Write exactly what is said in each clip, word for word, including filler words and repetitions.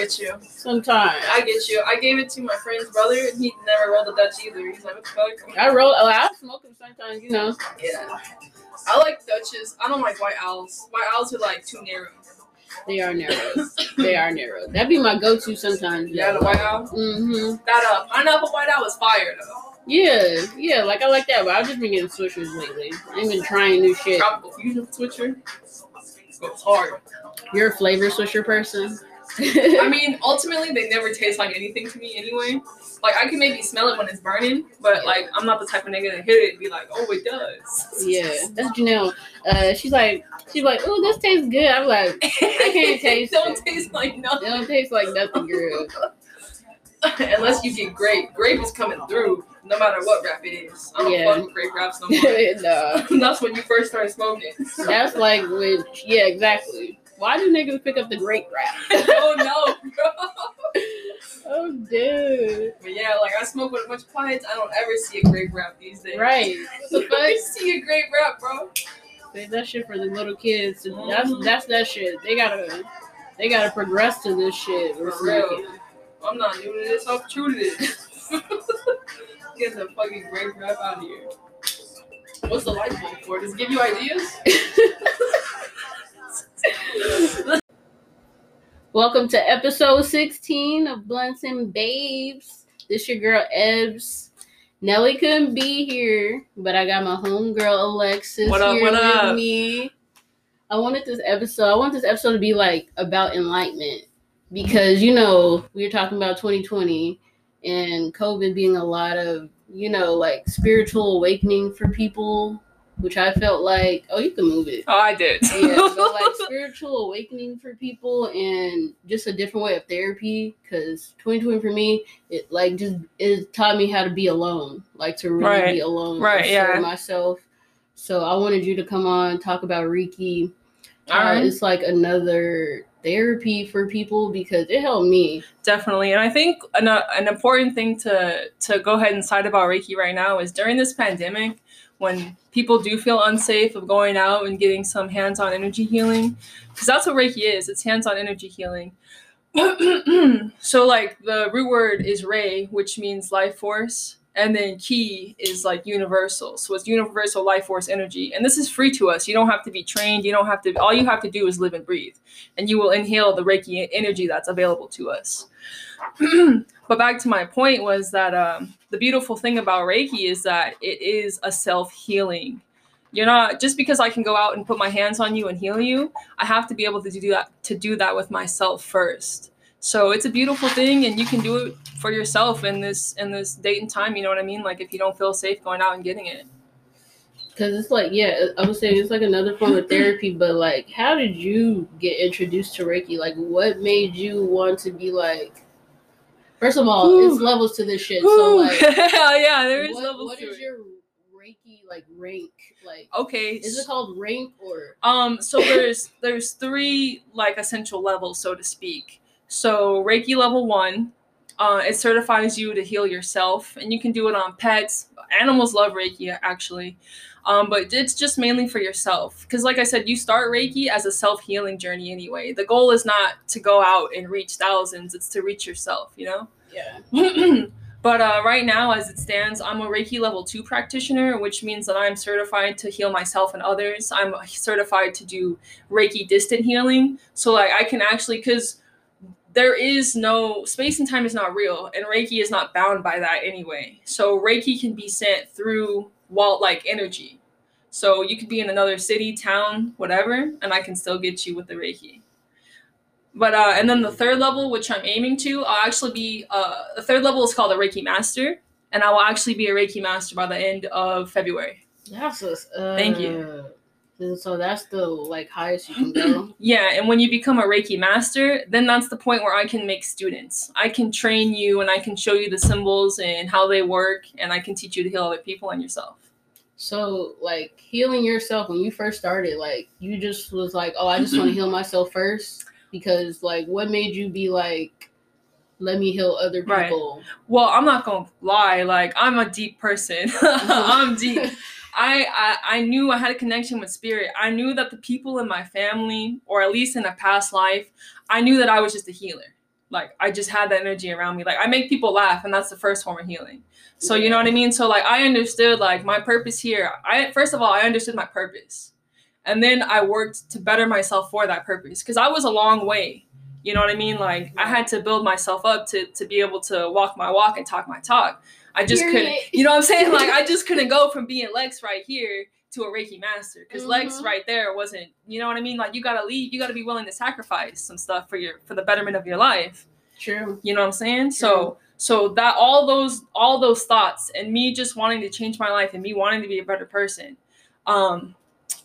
get you. Sometimes. I get you. I gave it to my friend's brother, and he never rolled a Dutch either. He's like, what the fuck? I rolled, oh, I smoke them sometimes, you know. Yeah. I like Dutches. I don't like white owls. White owls are like too narrow. They are narrow. They are narrow. That'd be my go-to sometimes. Yeah, the white owl? Mm-hmm. That uh, pineapple white owl is fire, though. Yeah, yeah, like I like that, but I've just been getting switchers lately. I've been trying new shit. Tropical fusion switcher? It's hard. You're a flavor switcher person? I mean, ultimately, they never taste like anything to me anyway. Like, I can maybe smell it when it's burning, but, like, I'm not the type of nigga that hit it and be like, oh, it does. Yeah, that's Janelle. Uh, she's like, she's like, oh, this tastes good. I'm like, I can't taste it. Don't it. taste like nothing. It don't taste like nothing, girl. Unless you get grape. Grape is coming through, no matter what rap it is. I don't yeah. fuck with grape raps no more. No. That's when you first start smoking. That's like when, yeah, exactly. Why do niggas pick up the grape rap? Oh, no, bro. Oh, dude. But yeah, like, I smoke with a bunch of clients. I don't ever see a grape rap these days. Right. What the fuck? I see a grape rap, bro. Save that shit for the little kids. Mm-hmm. That's that's that shit. They gotta, they gotta progress to this shit. For real. I'm not new to this. I'm true to this. Get the fucking grape rap out of here. What's the light bulb for? Does it give you ideas? Welcome to episode sixteen of Blunts and Babes. This your girl Ebbs. Nelly couldn't be here, but I got my homegirl Alexis what up, here what up? with me. I wanted this episode. I want this episode to be like about enlightenment because you know we were talking about twenty twenty and COVID being a lot of you know like spiritual awakening for people. Which I felt like, oh, you can move it. Oh, I did. Yeah, but like spiritual awakening for people and just a different way of therapy. Because twenty twenty for me, it like just it taught me how to be alone, like to really right. be alone, right? Yeah, myself. So I wanted you to come on talk about Reiki. All right, uh, it's like another therapy for people because it helped me definitely. And I think an an important thing to to go ahead and cite about Reiki right now is during this pandemic. When people do feel unsafe of going out and getting some hands-on energy healing, because that's what Reiki is. It's hands-on energy healing. So like the root word is Rei, which means life force. And then Ki is like universal. So it's universal life force energy. And this is free to us. You don't have to be trained. You don't have to, all you have to do is live and breathe. And you will inhale the Reiki energy that's available to us. But back to my point was that um, the beautiful thing about Reiki is that it is a self-healing. You're not just because I can go out and put my hands on you and heal you. I have to be able to do that to do that with myself first. So it's a beautiful thing, and you can do it for yourself in this in this date and time. You know what I mean? Like if you don't feel safe going out and getting it, because it's like yeah, I was saying it's like another form of therapy. But like, how did you get introduced to Reiki? Like, what made you want to be like? First of all, Ooh. it's levels to this shit. Ooh. So like, hell yeah, there is what, levels what to it. What is your Reiki like rank? Like, okay, is it called rank or? Um, so there's there's three like essential levels, so to speak. So Reiki level one, uh, it certifies you to heal yourself, and you can do it on pets. Animals love Reiki actually, um, but it's just mainly for yourself. Because like I said, you start Reiki as a self-healing journey anyway. The goal is not to go out and reach thousands; it's to reach yourself. You know. Yeah. But uh, right now, as it stands, I'm a Reiki level two practitioner, which means that I'm certified to heal myself and others. I'm certified to do Reiki distant healing, so like I can actually because. There is no, space and time is not real, and Reiki is not bound by that anyway. So Reiki can be sent through walt-like energy. So you could be in another city, town, whatever, and I can still get you with the Reiki. But, uh, and then the third level, which I'm aiming to, I'll actually be, uh, the third level is called a Reiki Master, and I will actually be a Reiki Master by the end of February. That's us. Uh... Thank you. So that's the like highest you can go. Yeah, and when you become a Reiki master, then that's the point where I can make students. I can train you, and I can show you the symbols and how they work, and I can teach you to heal other people and yourself. So, like healing yourself when you first started, like you just was like, "Oh, I just want to heal myself first," because like, what made you be like? Let me heal other people. Right. Well, I'm not going to lie. Like, I'm a deep person. I'm deep. I, I I knew I had a connection with spirit. I knew that the people in my family, or at least in a past life, I knew that I was just a healer. Like, I just had that energy around me. Like, I make people laugh, and that's the first form of healing. So, you know what I mean? So, like, I understood, like, my purpose here. I First of all, I understood my purpose. And then I worked to better myself for that purpose. Because I was a long way. You know what I mean? Like, I had to build myself up to, to be able to walk my walk and talk my talk. I just Period. couldn't. You know what I'm saying? Like, I just couldn't go from being Lex right here to a Reiki master, because mm-hmm. Lex right there wasn't, you know what I mean? Like, you gotta leave, you gotta be willing to sacrifice some stuff for your, for the betterment of your life. True. You know what I'm saying? True. So, so that all those, all those thoughts and me just wanting to change my life and me wanting to be a better person. Um,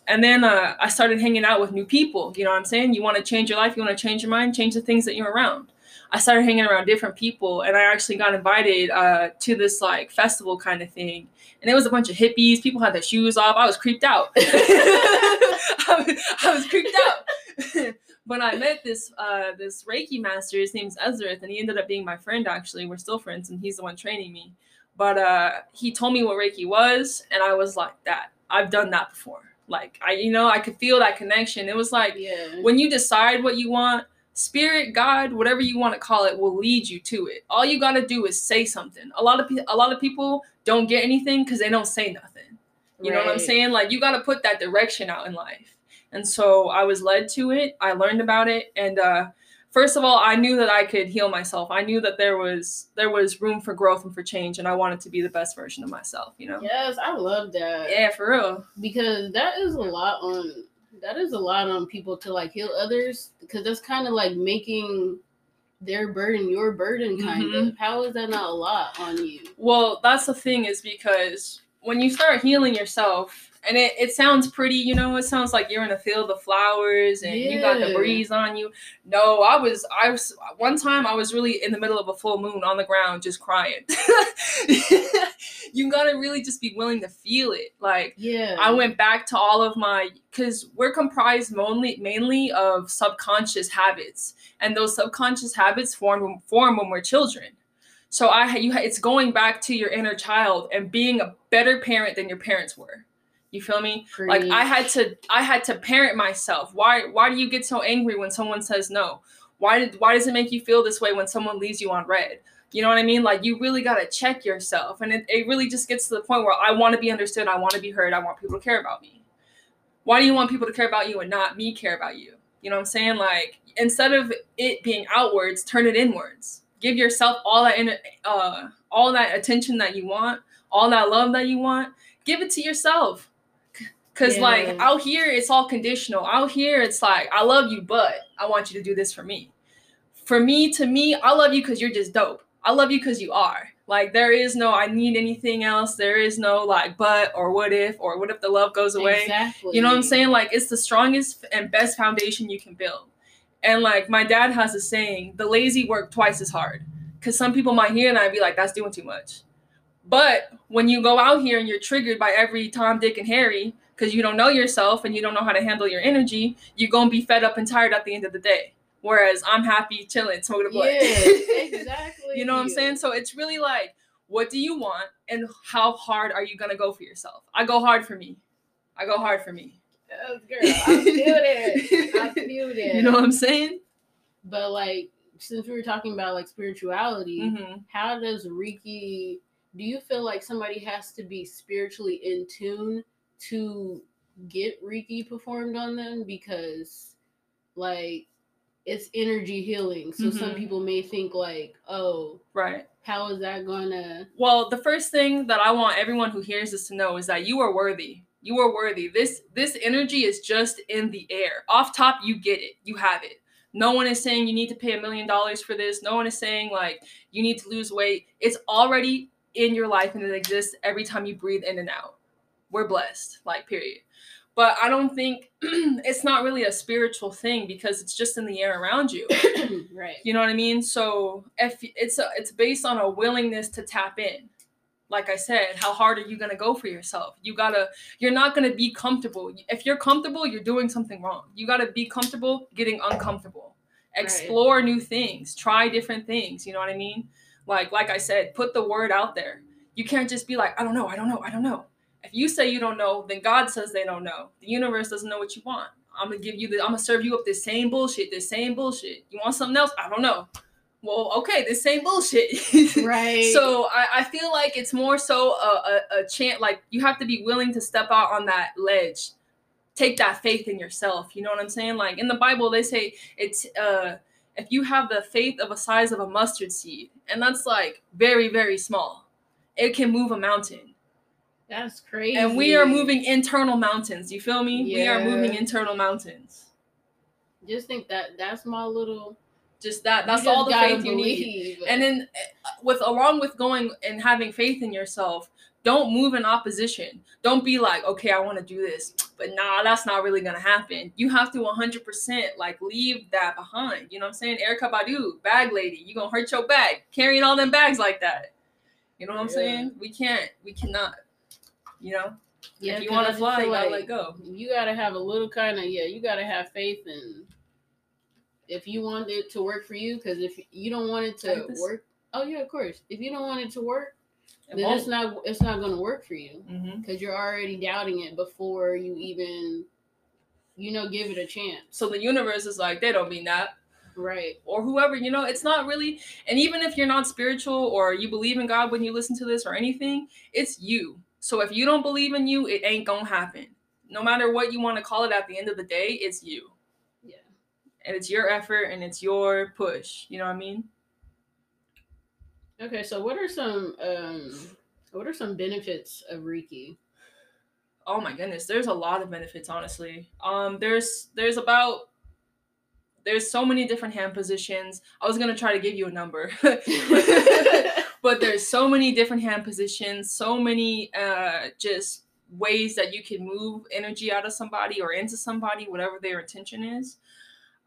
and then uh, I started hanging out with new people. You know what I'm saying? You want to change your life, you want to change your mind, change the things that you're around. I started hanging around different people, and I actually got invited uh, to this like festival kind of thing. And it was a bunch of hippies. People had their shoes off. I was creeped out. I, was, I was creeped out. But I met this uh, this Reiki master. His name's Ezra, and he ended up being my friend, actually. We're still friends, and he's the one training me. But uh, he told me what Reiki was, and I was like, that. I've done that before. Like, I, you know, I could feel that connection. It was like, yeah. When you decide what you want, Spirit, God, whatever you want to call it, will lead you to it. All you got to do is say something. A lot of pe- a lot of people don't get anything because they don't say nothing. You right. know what I'm saying? Like, you got to put that direction out in life. And so I was led to it. I learned about it. And uh, first of all, I knew that I could heal myself. I knew that there was there was room for growth and for change. And I wanted to be the best version of myself, you know? Yes, I love that. Yeah, for real. Because that is a lot on... That is a lot on people to like heal others, because that's kind of like making their burden your burden, kind mm-hmm. of. How is that not a lot on you? Well, that's the thing, is because when you start healing yourself, and it, it sounds pretty, you know, it sounds like you're in a field of flowers and yeah. you got the breeze on you. No, I was, I was, one time I was really in the middle of a full moon on the ground just crying. You gotta really just be willing to feel it. Like, yeah. I went back to all of my, because we're comprised mainly, mainly of subconscious habits. And those subconscious habits form, form when we're children. So I, you, it's going back to your inner child and being a better parent than your parents were. You feel me? Preach. Like I had to, I had to parent myself. Why, why do you get so angry when someone says no? Why did, why does it make you feel this way when someone leaves you on red? You know what I mean? Like, you really got to check yourself. And it, it really just gets to the point where I want to be understood. I want to be heard. I want people to care about me. Why do you want people to care about you and not me care about you? You know what I'm saying? Like, instead of it being outwards, turn it inwards. Give yourself all that, in, uh, all that attention that you want, all that love that you want. Give it to yourself. Because, yeah. like, out here, it's all conditional. Out here, it's like, I love you, but I want you to do this for me. For me, to me, I love you because you're just dope. I love you because you are. Like, there is no, I need anything else. There is no, like, but or what if or what if the love goes away. Exactly. You know what I'm saying? Like, it's the strongest and best foundation you can build. And, like, my dad has a saying, the lazy work twice as hard. Because some people might hear and I'd be like, that's doing too much. But when you go out here and you're triggered by every Tom, Dick, and Harry, because you don't know yourself and you don't know how to handle your energy, you're going to be fed up and tired at the end of the day. Whereas I'm happy, chilling, smoking a blunt. Yeah, exactly. You know what I'm saying? So it's really like, what do you want and how hard are you going to go for yourself? I go hard for me. I go hard for me. Oh, girl, I feel it. I feel it. You know what I'm saying? But like, since we were talking about like spirituality, mm-hmm. how does Reiki, do you feel like somebody has to be spiritually in tune to get Reiki performed on them? Because like it's energy healing, so mm-hmm. some people may think like, oh right, how is that gonna... Well, the first thing that I want everyone who hears this to know is that you are worthy. You are worthy. This this energy is just in the air. Off top, you get it. You have it. No one is saying you need to pay a million dollars for this. No one is saying like you need to lose weight. It's already in your life and it exists every time you breathe in and out. We're blessed, like, period. But I don't think it's not really a spiritual thing because it's just in the air around you. Right. You know what I mean? So if it's a, it's based on a willingness to tap in. Like I said, how hard are you going to go for yourself? You gotta, you're not going to be comfortable. If you're comfortable, you're doing something wrong. You got to be comfortable getting uncomfortable. Explore right. new things. Try different things. You know what I mean? Like, like I said, put the word out there. You can't just be like, I don't know, I don't know, I don't know. If you say you don't know, then God says they don't know. The universe doesn't know what you want. I'm going to give you the, I'm going to serve you up this same bullshit, this same bullshit. You want something else? I don't know. well, okay, this ain't bullshit. Right. So I, I feel like it's more so a, a, a chant, like you have to be willing to step out on that ledge. Take that faith in yourself. You know what I'm saying? Like in the Bible, they say it's, uh, if you have the faith of a size of a mustard seed, and that's like very, very small, it can move a mountain. That's crazy. And we are moving internal mountains. You feel me? Yeah. We are moving internal mountains. Just think that that's my little, just that, that's all the faith you need. And then with, along with going and having faith in yourself, don't move in opposition. Don't be like, okay, I want to do this, but nah, that's not really going to happen. You have to one hundred percent like leave that behind. You know what I'm saying? Erica Badu, bag lady, you're going to hurt your back carrying all them bags like that. You know what I'm yeah. saying? We can't, we cannot, you know, yeah, if you want to fly, you got to let go. You got to have a little kind of, yeah, you got to have faith in if you want it to work for you, because if you don't want it to work, oh yeah, of course. If you don't want it to work, It then won't. it's not it's not going to work for you, because mm-hmm. you're already doubting it before you even, you know, give it a chance. So the universe is like, they don't mean that. Right. Or whoever, you know, it's not really. And even if you're not spiritual or you believe in God when you listen to this or anything, it's you. So if you don't believe in you, it ain't going to happen. No matter what you want to call it, at the end of the day, it's you. Yeah. And it's your effort and it's your push. You know what I mean? Okay, so what are some um, what are some benefits of Reiki? Oh my goodness, there's a lot of benefits, honestly. Um, there's there's about there's so many different hand positions. I was gonna try to give you a number, but there's so many different hand positions, so many uh, just ways that you can move energy out of somebody or into somebody, whatever their intention is.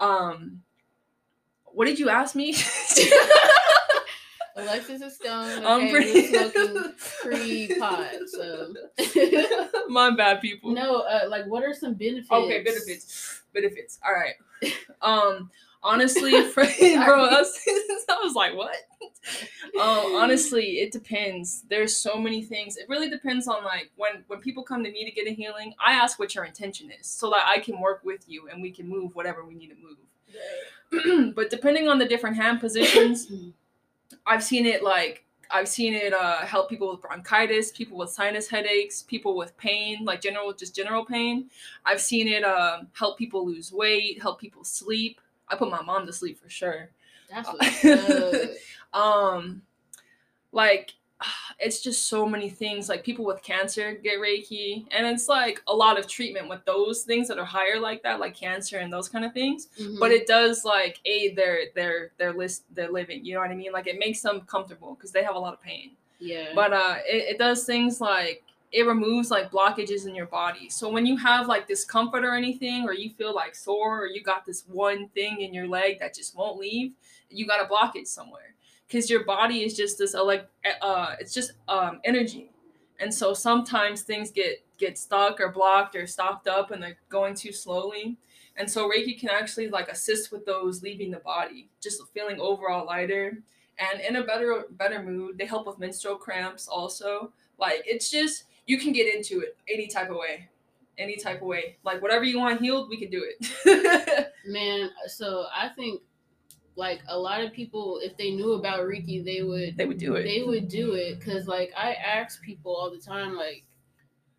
Um, what did you ask me? Alexis is stoned. Okay, I'm pretty smoking pre-pod, so my bad, people. No, uh, like, what are some benefits? Okay, benefits, benefits. All right. Um, honestly, for, bro, I was, I was like, what? Um, honestly, it depends. There's so many things. It really depends on like when when people come to me to get a healing. I ask what your intention is, so that I can work with you and we can move whatever we need to move. But depending on the different hand positions. I've seen it like I've seen it uh, help people with bronchitis, people with sinus headaches, people with pain, like general, just general pain. I've seen it uh, help people lose weight, help people sleep. I put my mom to sleep for sure. That's what's good. um, like it's just so many things. Like people with cancer get Reiki, and it's like a lot of treatment with those things that are higher like that, like cancer and those kind of things. Mm-hmm. But it does like aid their their their list their living. You know what I mean? Like it makes them comfortable because they have a lot of pain. Yeah. But uh, it, it does things like it removes like blockages in your body. So when you have like discomfort or anything, or you feel like sore, or you got this one thing in your leg that just won't leave, you got a blockage somewhere. Because your body is just this, like, uh, it's just um, energy. And so sometimes things get, get stuck or blocked or stopped up and they're going too slowly. And so Reiki can actually, like, assist with those leaving the body, just feeling overall lighter and in a better better mood. They help with menstrual cramps also. Like, it's just, you can get into it any type of way, any type of way. Like, whatever you want healed, we can do it. Man, so I think. Like a lot of people, if they knew about Reiki, they would they would do it. They would do it because, like, I ask people all the time, like,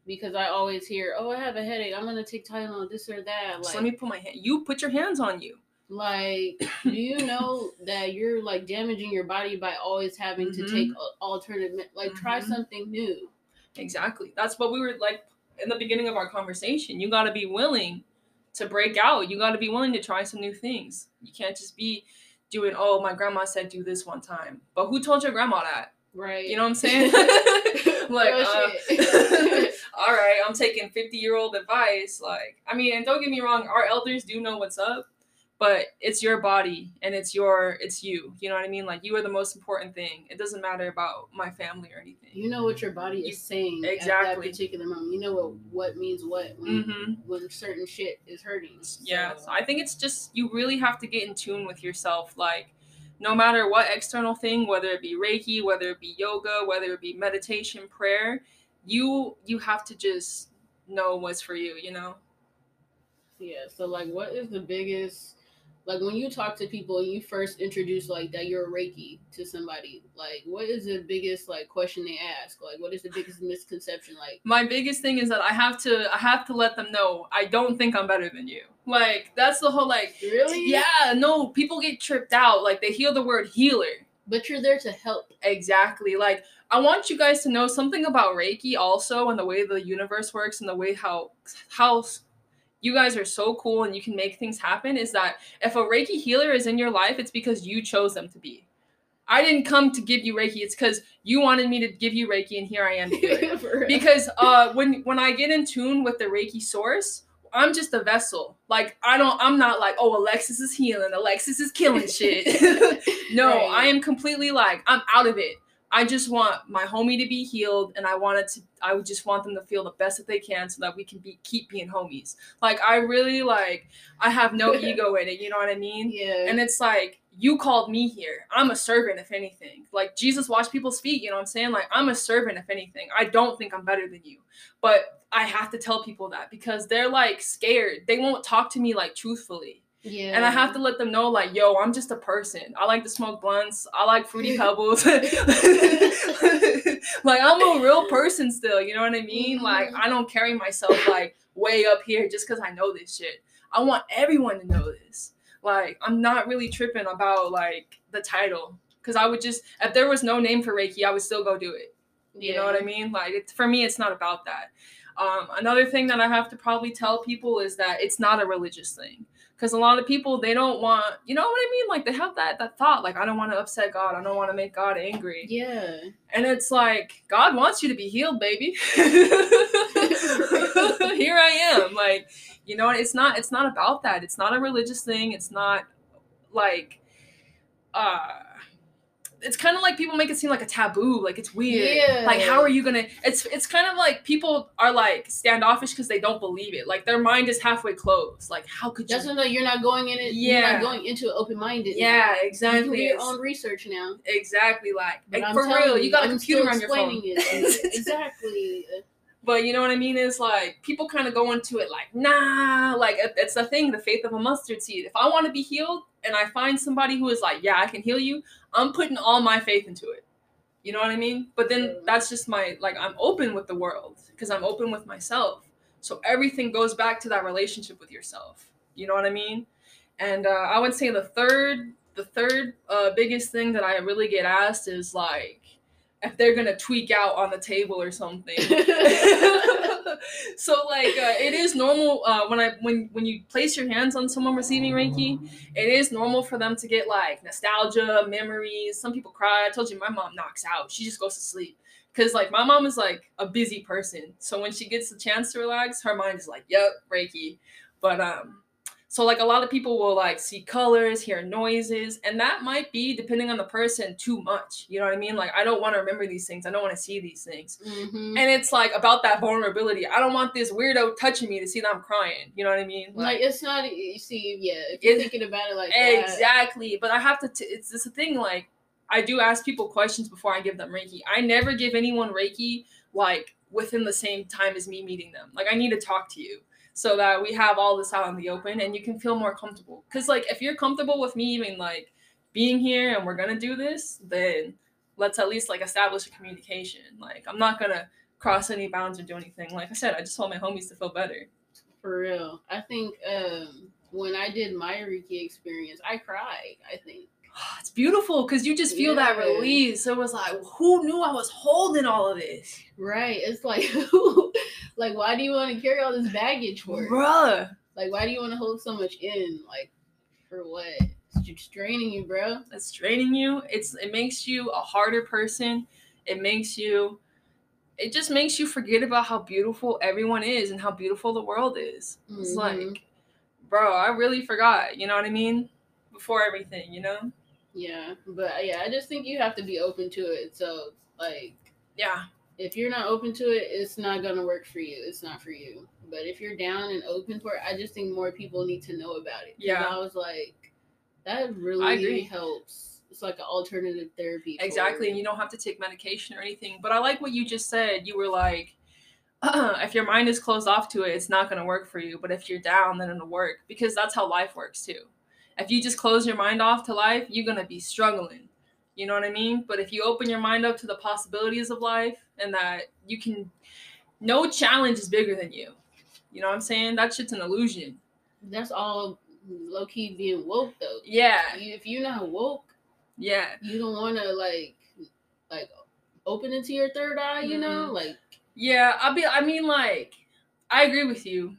because I always hear, "Oh, I have a headache. I'm gonna take Tylenol, this or that." Like, so let me put my hand. You put your hands on you. Like, do you know that you're like damaging your body by always having mm-hmm. to take alternative? Like, mm-hmm. try something new. Exactly. That's what we were like in the beginning of our conversation. You got to be willing to break out. You got to be willing to try some new things. You can't just be. Doing, oh, my grandma said do this one time. But who told your grandma that? Right. You know what I'm saying? Like, oh, uh, all right, I'm taking fifty-year-old advice. Like, I mean, and don't get me wrong, our elders do know what's up, but it's your body and it's your, it's you. You know what I mean? Like, you are the most important thing. It doesn't matter about my family or anything. You know what your body is saying exactly. At that particular moment. You know what, what means what when, mm-hmm. when certain shit is hurting. So. Yeah, so I think it's just, you really have to get in tune with yourself. Like, no matter what external thing, whether it be Reiki, whether it be yoga, whether it be meditation, prayer, you you have to just know what's for you, you know? Yeah, so like, what is the biggest... Like, when you talk to people, you first introduce, like, that you're a Reiki to somebody. Like, what is the biggest, like, question they ask? Like, what is the biggest misconception? Like, my biggest thing is that I have to, I have to let them know I don't think I'm better than you. Like, that's the whole, like, really? Yeah, no, people get tripped out. Like, they hear the word healer. But you're there to help. Exactly. Like, I want you guys to know something about Reiki also, and the way the universe works, and the way how how you guys are so cool and you can make things happen, is that if a Reiki healer is in your life, it's because you chose them to be. I didn't come to give you Reiki. It's because you wanted me to give you Reiki, and here I am. Because uh, when, when I get in tune with the Reiki source, I'm just a vessel. Like, I don't, I'm not like, oh, Alexis is healing, Alexis is killing shit. No, right. I am completely like, I'm out of it. I just want my homie to be healed, and I wanted to, I would just want them to feel the best that they can, so that we can be, keep being homies. Like, I really, like, I have no ego in it. You know what I mean? Yeah. And it's like, you called me here. I'm a servant, if anything. Like, Jesus washed people's feet. You know what I'm saying? Like, I'm a servant, if anything. I don't think I'm better than you, but I have to tell people that, because they're, like, scared. They won't talk to me, like, truthfully. Yeah. And I have to let them know, like, yo, I'm just a person. I like to smoke blunts. I like fruity pebbles. Like, I'm a real person still. You know what I mean? Mm-hmm. Like, I don't carry myself, like, way up here just because I know this shit. I want everyone to know this. Like, I'm not really tripping about, like, the title. Because I would just, if there was no name for Reiki, I would still go do it. You yeah. know what I mean? Like, it, for me, it's not about that. Um, another thing that I have to probably tell people is that it's not a religious thing. Because a lot of people, they don't want, you know what I mean? Like, they have that that thought, like, I don't want to upset God. I don't want to make God angry. Yeah. And it's like, God wants you to be healed, baby. Here I am. Like, you know, it's not, it's not about that. It's not a religious thing. It's not like, uh, it's kind of like people make it seem like a taboo. Like, it's weird. Yeah. Like, how are you going to, it's, it's kind of like people are like standoffish because they don't believe it. Like, their mind is halfway closed. Like, how could you? That's not, you're not going in it. Yeah. You're not going into it open-minded. Yeah, now. Exactly. You do your own research now. Exactly. Like, like for real, you, you got I'm a computer on your phone. It. Exactly. But you know what I mean? It's like, people kind of go into it like, nah, like, it's the thing, the faith of a mustard seed. If I want to be healed and I find somebody who is like, yeah, I can heal you, I'm putting all my faith into it. You know what I mean? But then that's just my, like, I'm open with the world because I'm open with myself. So everything goes back to that relationship with yourself. You know what I mean? And uh, I would say the third, the third uh, biggest thing that I really get asked is like, if they're going to tweak out on the table or something. So, like, uh, it is normal uh, when I when when you place your hands on someone receiving Reiki, it is normal for them to get, like, nostalgia, memories. Some people cry. I told you my mom knocks out. She just goes to sleep. Because, like, my mom is, like, a busy person. So when she gets the chance to relax, her mind is like, yep, Reiki. But, um, so, like, a lot of people will, like, see colors, hear noises, and that might be, depending on the person, too much. You know what I mean? Like, I don't want to remember these things. I don't want to see these things. Mm-hmm. And it's, like, about that vulnerability. I don't want this weirdo touching me to see that I'm crying. You know what I mean? Like, like it's not, you see, yeah, if you're thinking about it like exactly, that. Exactly. But I have to, t- it's just a thing, like, I do ask people questions before I give them Reiki. I never give anyone Reiki, like, within the same time as me meeting them. Like, I need to talk to you. So that we have all this out in the open and you can feel more comfortable. Because, like, if you're comfortable with me even, like, being here and we're going to do this, then let's at least, like, establish a communication. Like, I'm not going to cross any bounds or do anything. Like I said, I just want my homies to feel better. For real. I think um, when I did my Reiki experience, I cried, I think. It's beautiful because you just feel yeah. that release. It was like, who knew I was holding all of this? Right. It's like, who? Like, why do you want to carry all this baggage for? Bruh. Like, why do you want to hold so much in? Like, for what? It's draining you, bro. It's draining you. It's It makes you a harder person. It makes you... It just makes you forget about how beautiful everyone is and how beautiful the world is. Mm-hmm. It's like, bro, I really forgot. You know what I mean? Before everything, you know? Yeah. But, yeah, I just think you have to be open to it. So, like... Yeah. If you're not open to it, it's not going to work for you. It's not for you. But if you're down and open for it, I just think more people need to know about it. Yeah. I was like, that really helps. It's like an alternative therapy. Exactly. And you don't have to take medication or anything. But I like what you just said. You were like, uh, if your mind is closed off to it, it's not going to work for you. But if you're down, then it'll work. Because that's how life works, too. If you just close your mind off to life, you're going to be struggling. You know what I mean? But if you open your mind up to the possibilities of life and that you can, no challenge is bigger than you. You know what I'm saying? That shit's an illusion. That's all low-key being woke, though. Yeah. If you're not woke, yeah, you don't want to, like, like open into your third eye, you mm-hmm. know? Like, yeah, I'll be, I mean, like, I agree with you.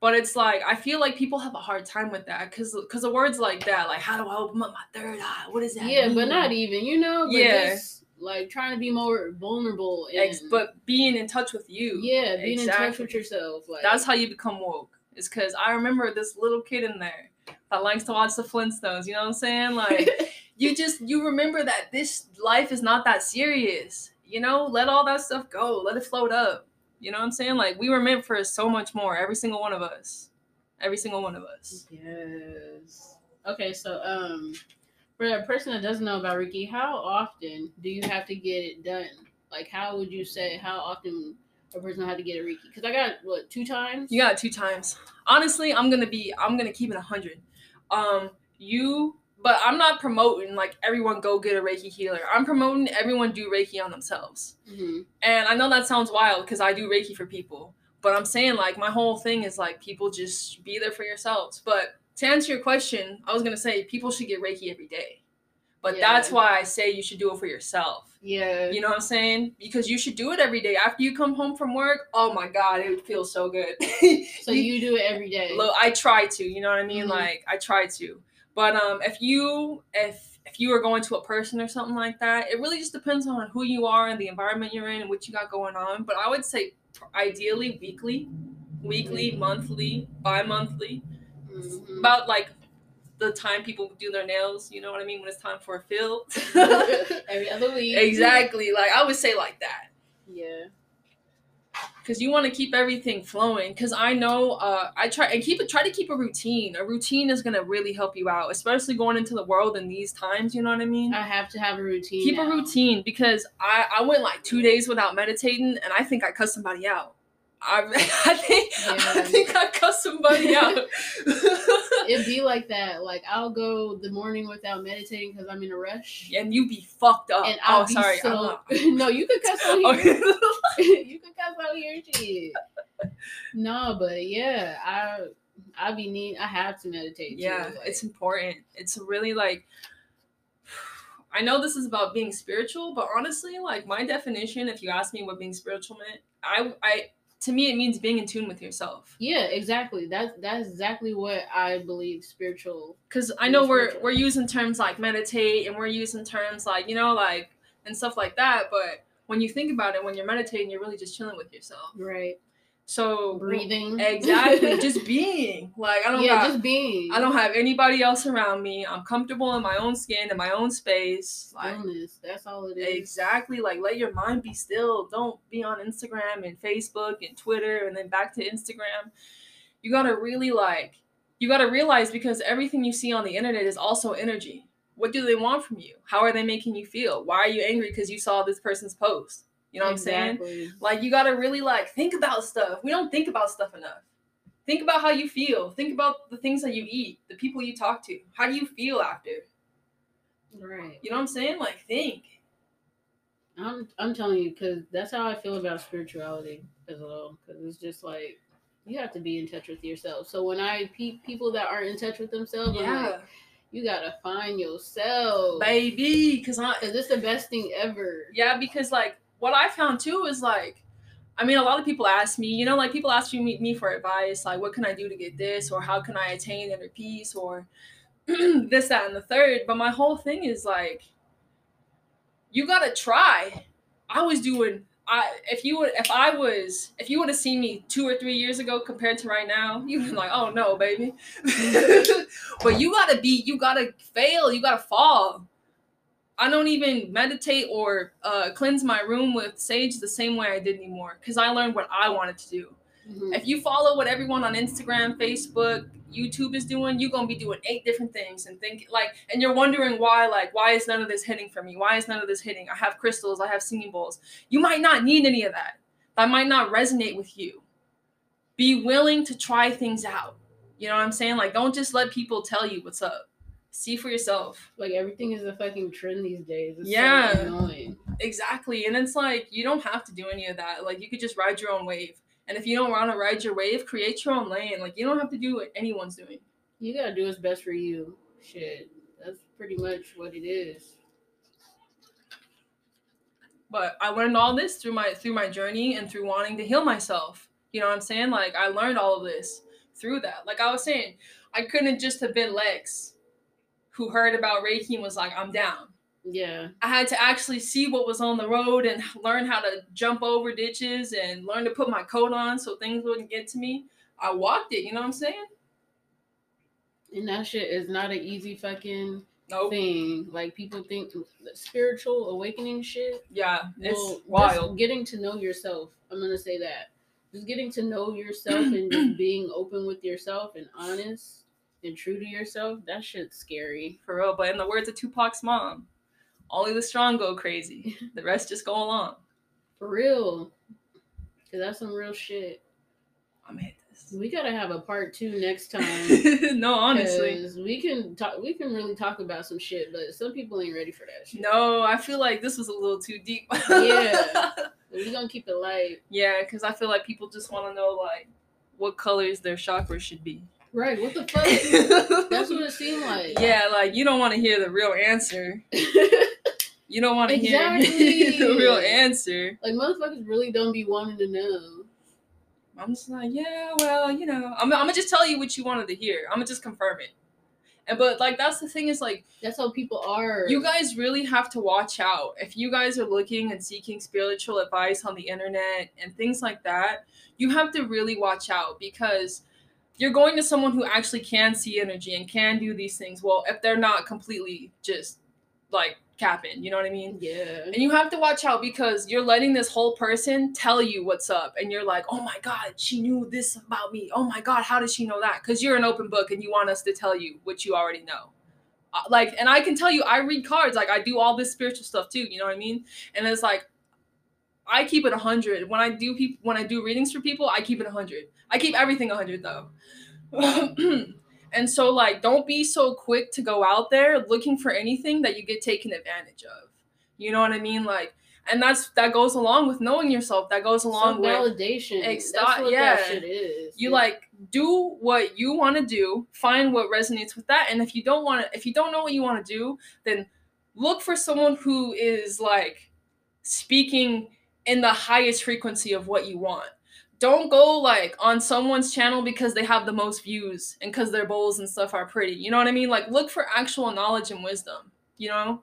But it's like, I feel like people have a hard time with that because because of words like that. Like, how do I open up my third eye? What is that? Yeah, mean? But not even, you know? But yeah. Just, like, trying to be more vulnerable. And, Ex- but being in touch with you. Yeah, being exactly. in touch with yourself. Like, that's how you become woke. It's because I remember this little kid in there that likes to watch the Flintstones. You know what I'm saying? Like, you just, you remember that this life is not that serious. You know? Let all that stuff go. Let it float up. You know what I'm saying? Like, we were meant for so much more. Every single one of us. Every single one of us. Yes. Okay, so um, for a person that doesn't know about Ricky, how often do you have to get it done? Like, how would you say how often a person had to get a Ricky? Because I got, what, two times? You got two times. Honestly, I'm going to be, I'm going to keep it one hundred. Um, you... But I'm not promoting, like, everyone go get a Reiki healer. I'm promoting everyone do Reiki on themselves. Mm-hmm. And I know that sounds wild because I do Reiki for people. But I'm saying, like, my whole thing is, like, people just be there for yourselves. But to answer your question, I was going to say people should get Reiki every day. But yeah. That's why I say you should do it for yourself. Yeah. You know what I'm saying? Because you should do it every day. After you come home from work, oh, my God, it would feel so good. So you do it every day. Look, I try to. You know what I mean? Mm-hmm. Like, I try to. But um, if you if if you are going to a person or something like that, it really just depends on who you are and the environment you're in and what you got going on. But I would say ideally weekly, weekly, monthly, bi-monthly, mm-hmm. about like the time people do their nails. You know what I mean? When it's time for a fill. Every other week. Exactly. Like I would say like that. Yeah. Because you want to keep everything flowing. Because I know uh, I try and keep it. Try to keep a routine. A routine is gonna really help you out, especially going into the world in these times. You know what I mean? I have to have a routine. Keep now. a routine because I, I went like two days without meditating, and I think I cussed somebody out. I I think yeah. I think I cussed somebody out. It'd be like that. Like I'll go the morning without meditating because I'm in a rush, and you be fucked up. And I'll oh, be sorry. So... no, you could cuss out here. You could cuss out here, shit. No, but yeah, I I be need. I have to meditate. Yeah, too, like... it's important. It's really like. I know this is about being spiritual, but honestly, like my definition, if you ask me what being spiritual meant, I I. To me, it means being in tune with yourself. Yeah, exactly. That's that's exactly what I believe spiritual. Because I know we're spiritual. We're using terms like meditate, and we're using terms like you know, like and stuff like that. But when you think about it, when you're meditating, you're really just chilling with yourself. Right. So breathing. Exactly. Just being. Like I don't. Yeah, have, just being. I don't have anybody else around me. I'm comfortable in my own skin, in my own space. Like, stillness. That's all it is. Exactly. Like let your mind be still. Don't be on Instagram and Facebook and Twitter and then back to Instagram. You gotta really like. You gotta realize because everything you see on the internet is also energy. What do they want from you? How are they making you feel? Why are you angry because you saw this person's post? You know what exactly. I'm saying? Like, you got to really, like, think about stuff. We don't think about stuff enough. Think about how you feel. Think about the things that you eat, the people you talk to. How do you feel after? Right. You know what I'm saying? Like, think. I'm I'm telling you, because that's how I feel about spirituality as well. Because it's just, like, you have to be in touch with yourself. So when I peep people that aren't in touch with themselves, yeah. I'm like, you gotta find yourself. Baby, because I... Because it's the best thing ever. Yeah, because, like, what I found too is like, I mean, a lot of people ask me, you know, like people ask me, me for advice, like what can I do to get this or how can I attain inner peace or this, that, and the third. But my whole thing is like, you got to try. I was doing, I if you would, if I was, if you would have seen me two or three years ago compared to right now, you'd be like, oh no, baby. But you got to be, you got to fail. You got to fall. I don't even meditate or uh, cleanse my room with sage the same way I did anymore because I learned what I wanted to do. Mm-hmm. If you follow what everyone on Instagram, Facebook, YouTube is doing, you're going to be doing eight different things and think like, and you're wondering why, like, why is none of this hitting for me? Why is none of this hitting? I have crystals. I have singing bowls. You might not need any of that. That might not resonate with you. Be willing to try things out. You know what I'm saying? Like, don't just let people tell you what's up. see for yourself. Like, everything is a fucking trend these days. It's yeah, so annoying. Exactly. And it's like, you don't have to do any of that. Like, you could just ride your own wave. And if you don't want to ride your wave, create your own lane. Like, you don't have to do what anyone's doing. You gotta do what's best for you. Shit. That's pretty much what it is. But I learned all this through my through my journey and through wanting to heal myself. You know what I'm saying? Like, I learned all of this through that. Like I was saying, I couldn't just have been Lex, who heard about Reiki and was like, I'm down. Yeah. I had to actually see what was on the road and learn how to jump over ditches and learn to put my coat on so things wouldn't get to me. I walked it, you know what I'm saying? And that shit is not an easy fucking... Nope. thing. Like, people think spiritual awakening shit. Yeah, it's well, wild. Getting to know yourself. I'm gonna say that. Just getting to know yourself and just being open with yourself and honest and true to yourself. That shit's scary. For real. But in the words of Tupac's mom, only the strong go crazy. The rest just go along. For real. Cause that's some real shit. I'm hit. We gotta have a part two next time. No, honestly, we can talk. We can really talk about some shit, but some people ain't ready for that shit. No, I feel like this was a little too deep. Yeah, we're gonna keep it light. Yeah, because I feel like people just want to know like what colors their chakras should be. Right? What the fuck? That's what it seemed like. Yeah, like you don't want to hear the real answer. You don't want to exactly. hear the real answer. Like motherfuckers really don't be wanting to know. I'm just like, yeah, well, you know, I'm, I'm gonna just tell you what you wanted to hear. I'm gonna just confirm it. And but like, that's the thing is like, that's how people are. You guys really have to watch out. If you guys are looking and seeking spiritual advice on the internet and things like that, you have to really watch out because you're going to someone who actually can see energy and can do these things. Well, if they're not completely just like capping, you know what I mean? Yeah. And you have to watch out because you're letting this whole person tell you what's up and you're like, oh my God, she knew this about me. Oh my God, how did she know that? Because you're an open book and you want us to tell you what you already know. Uh, like, and I can tell you, I read cards. Like I do all this spiritual stuff too. You know what I mean? And it's like, I keep it a hundred. When I do people, when I do readings for people, I keep it a hundred. I keep everything a hundred though. And so, like, don't be so quick to go out there looking for anything that you get taken advantage of. You know what I mean? Like, and that's that goes along with knowing yourself. That goes along with validation. Ex- that's what yeah. that shit is. You yeah. like do what you want to do. Find what resonates with that. And if you don't want to, if you don't know what you want to do, then look for someone who is like speaking in the highest frequency of what you want. Don't go like on someone's channel because they have the most views and because their bowls and stuff are pretty. You know what I mean? Like look for actual knowledge and wisdom, you know?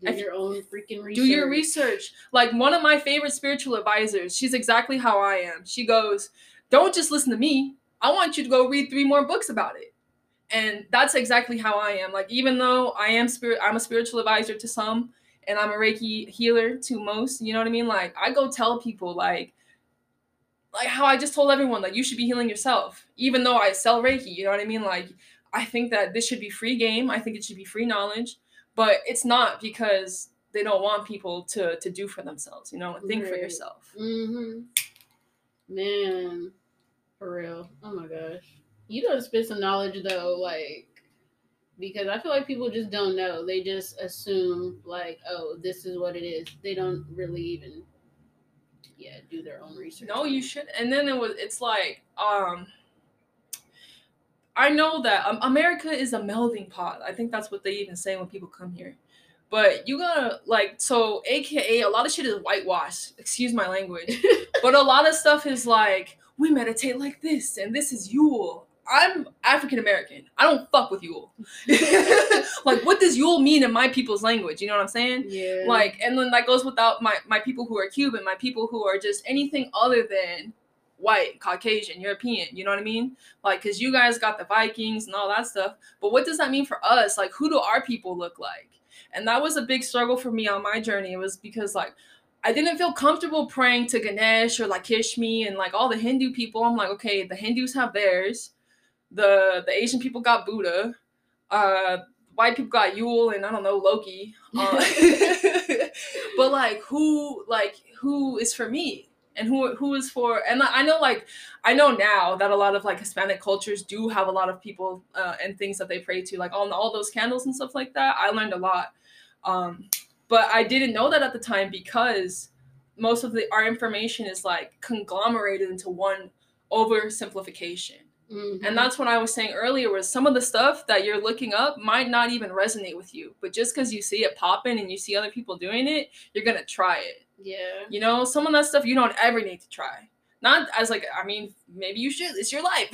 Do if, your own freaking research. Do your research. Like one of my favorite spiritual advisors, she's exactly how I am. She goes, don't just listen to me. I want you to go read three more books about it. And that's exactly how I am. Like even though I am spirit, I'm a spiritual advisor to some and I'm a Reiki healer to most, you know what I mean? Like I go tell people like, like how I just told everyone, like, you should be healing yourself, even though I sell Reiki, you know what I mean? Like, I think that this should be free game. I think it should be free knowledge, but it's not because they don't want people to, to do for themselves, you know, think right. for yourself. Mm-hmm. Man, for real. Oh my gosh. You done spit some knowledge though, like, because I feel like people just don't know. They just assume like, oh, this is what it is. They don't really even yeah do their own research. No, you should. And then it was it's like um I know that um, America is a melding pot. I think that's what they even say when people come here. But you gotta like so aka a lot of shit is whitewashed, excuse my language. But a lot of stuff is like we meditate like this and this is Yule. I'm African American. I don't fuck with Yule. Like, what does Yule mean in my people's language? You know what I'm saying? Yeah. Like, and then that goes without my, my people who are Cuban, my people who are just anything other than white, Caucasian, European. You know what I mean? Like, because you guys got the Vikings and all that stuff. But what does that mean for us? Like, who do our people look like? And that was a big struggle for me on my journey. It was because, like, I didn't feel comfortable praying to Ganesh or Lakishmi and, like, all the Hindu people. I'm like, okay, the Hindus have theirs. The the Asian people got Buddha, uh, white people got Yule, and I don't know, Loki. Um, but like who like who is for me? and who who is for. And I know, like, I know now that a lot of like Hispanic cultures do have a lot of people uh, and things that they pray to, like on all those candles and stuff like that. I learned a lot, um, but I didn't know that at the time because most of the our information is like conglomerated into one oversimplification. Mm-hmm. And that's what I was saying earlier, was some of the stuff that you're looking up might not even resonate with you, but just because you see it popping and you see other people doing it, you're gonna try it. Yeah, you know, some of that stuff you don't ever need to try. Not as like, I mean, maybe you should. It's your life,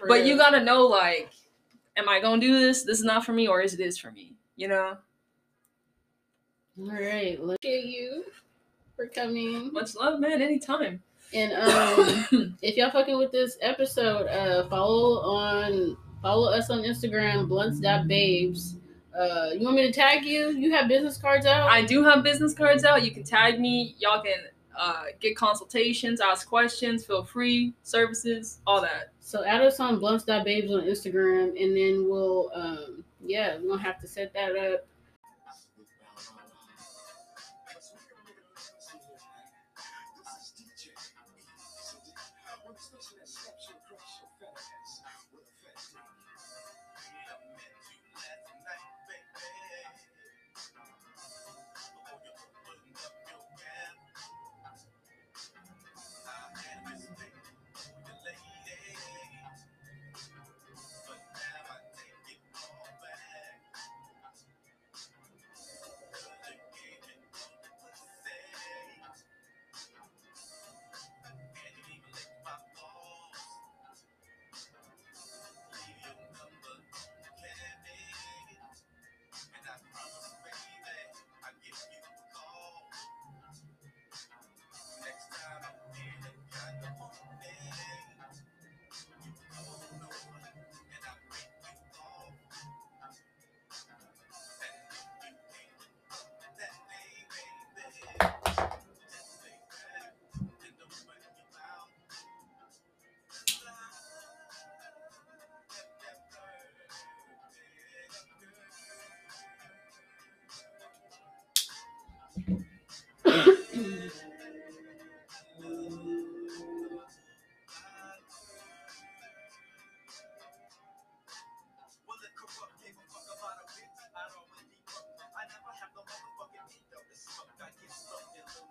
but real. You gotta know, like, am I gonna do this? This is not for me, or is it is for me? You know. All right, look at you for coming. Much love, man. Anytime. And um, if y'all fucking with this episode, uh, follow on follow us on Instagram, blunts dot babes. Uh, you want me to tag you? You have business cards out? I do have business cards out. You can tag me. Y'all can uh, get consultations, ask questions, feel free, services, all that. So add us on blunts dot babes on Instagram, and then we'll, um, yeah, we're going to have to set that up. Thank you.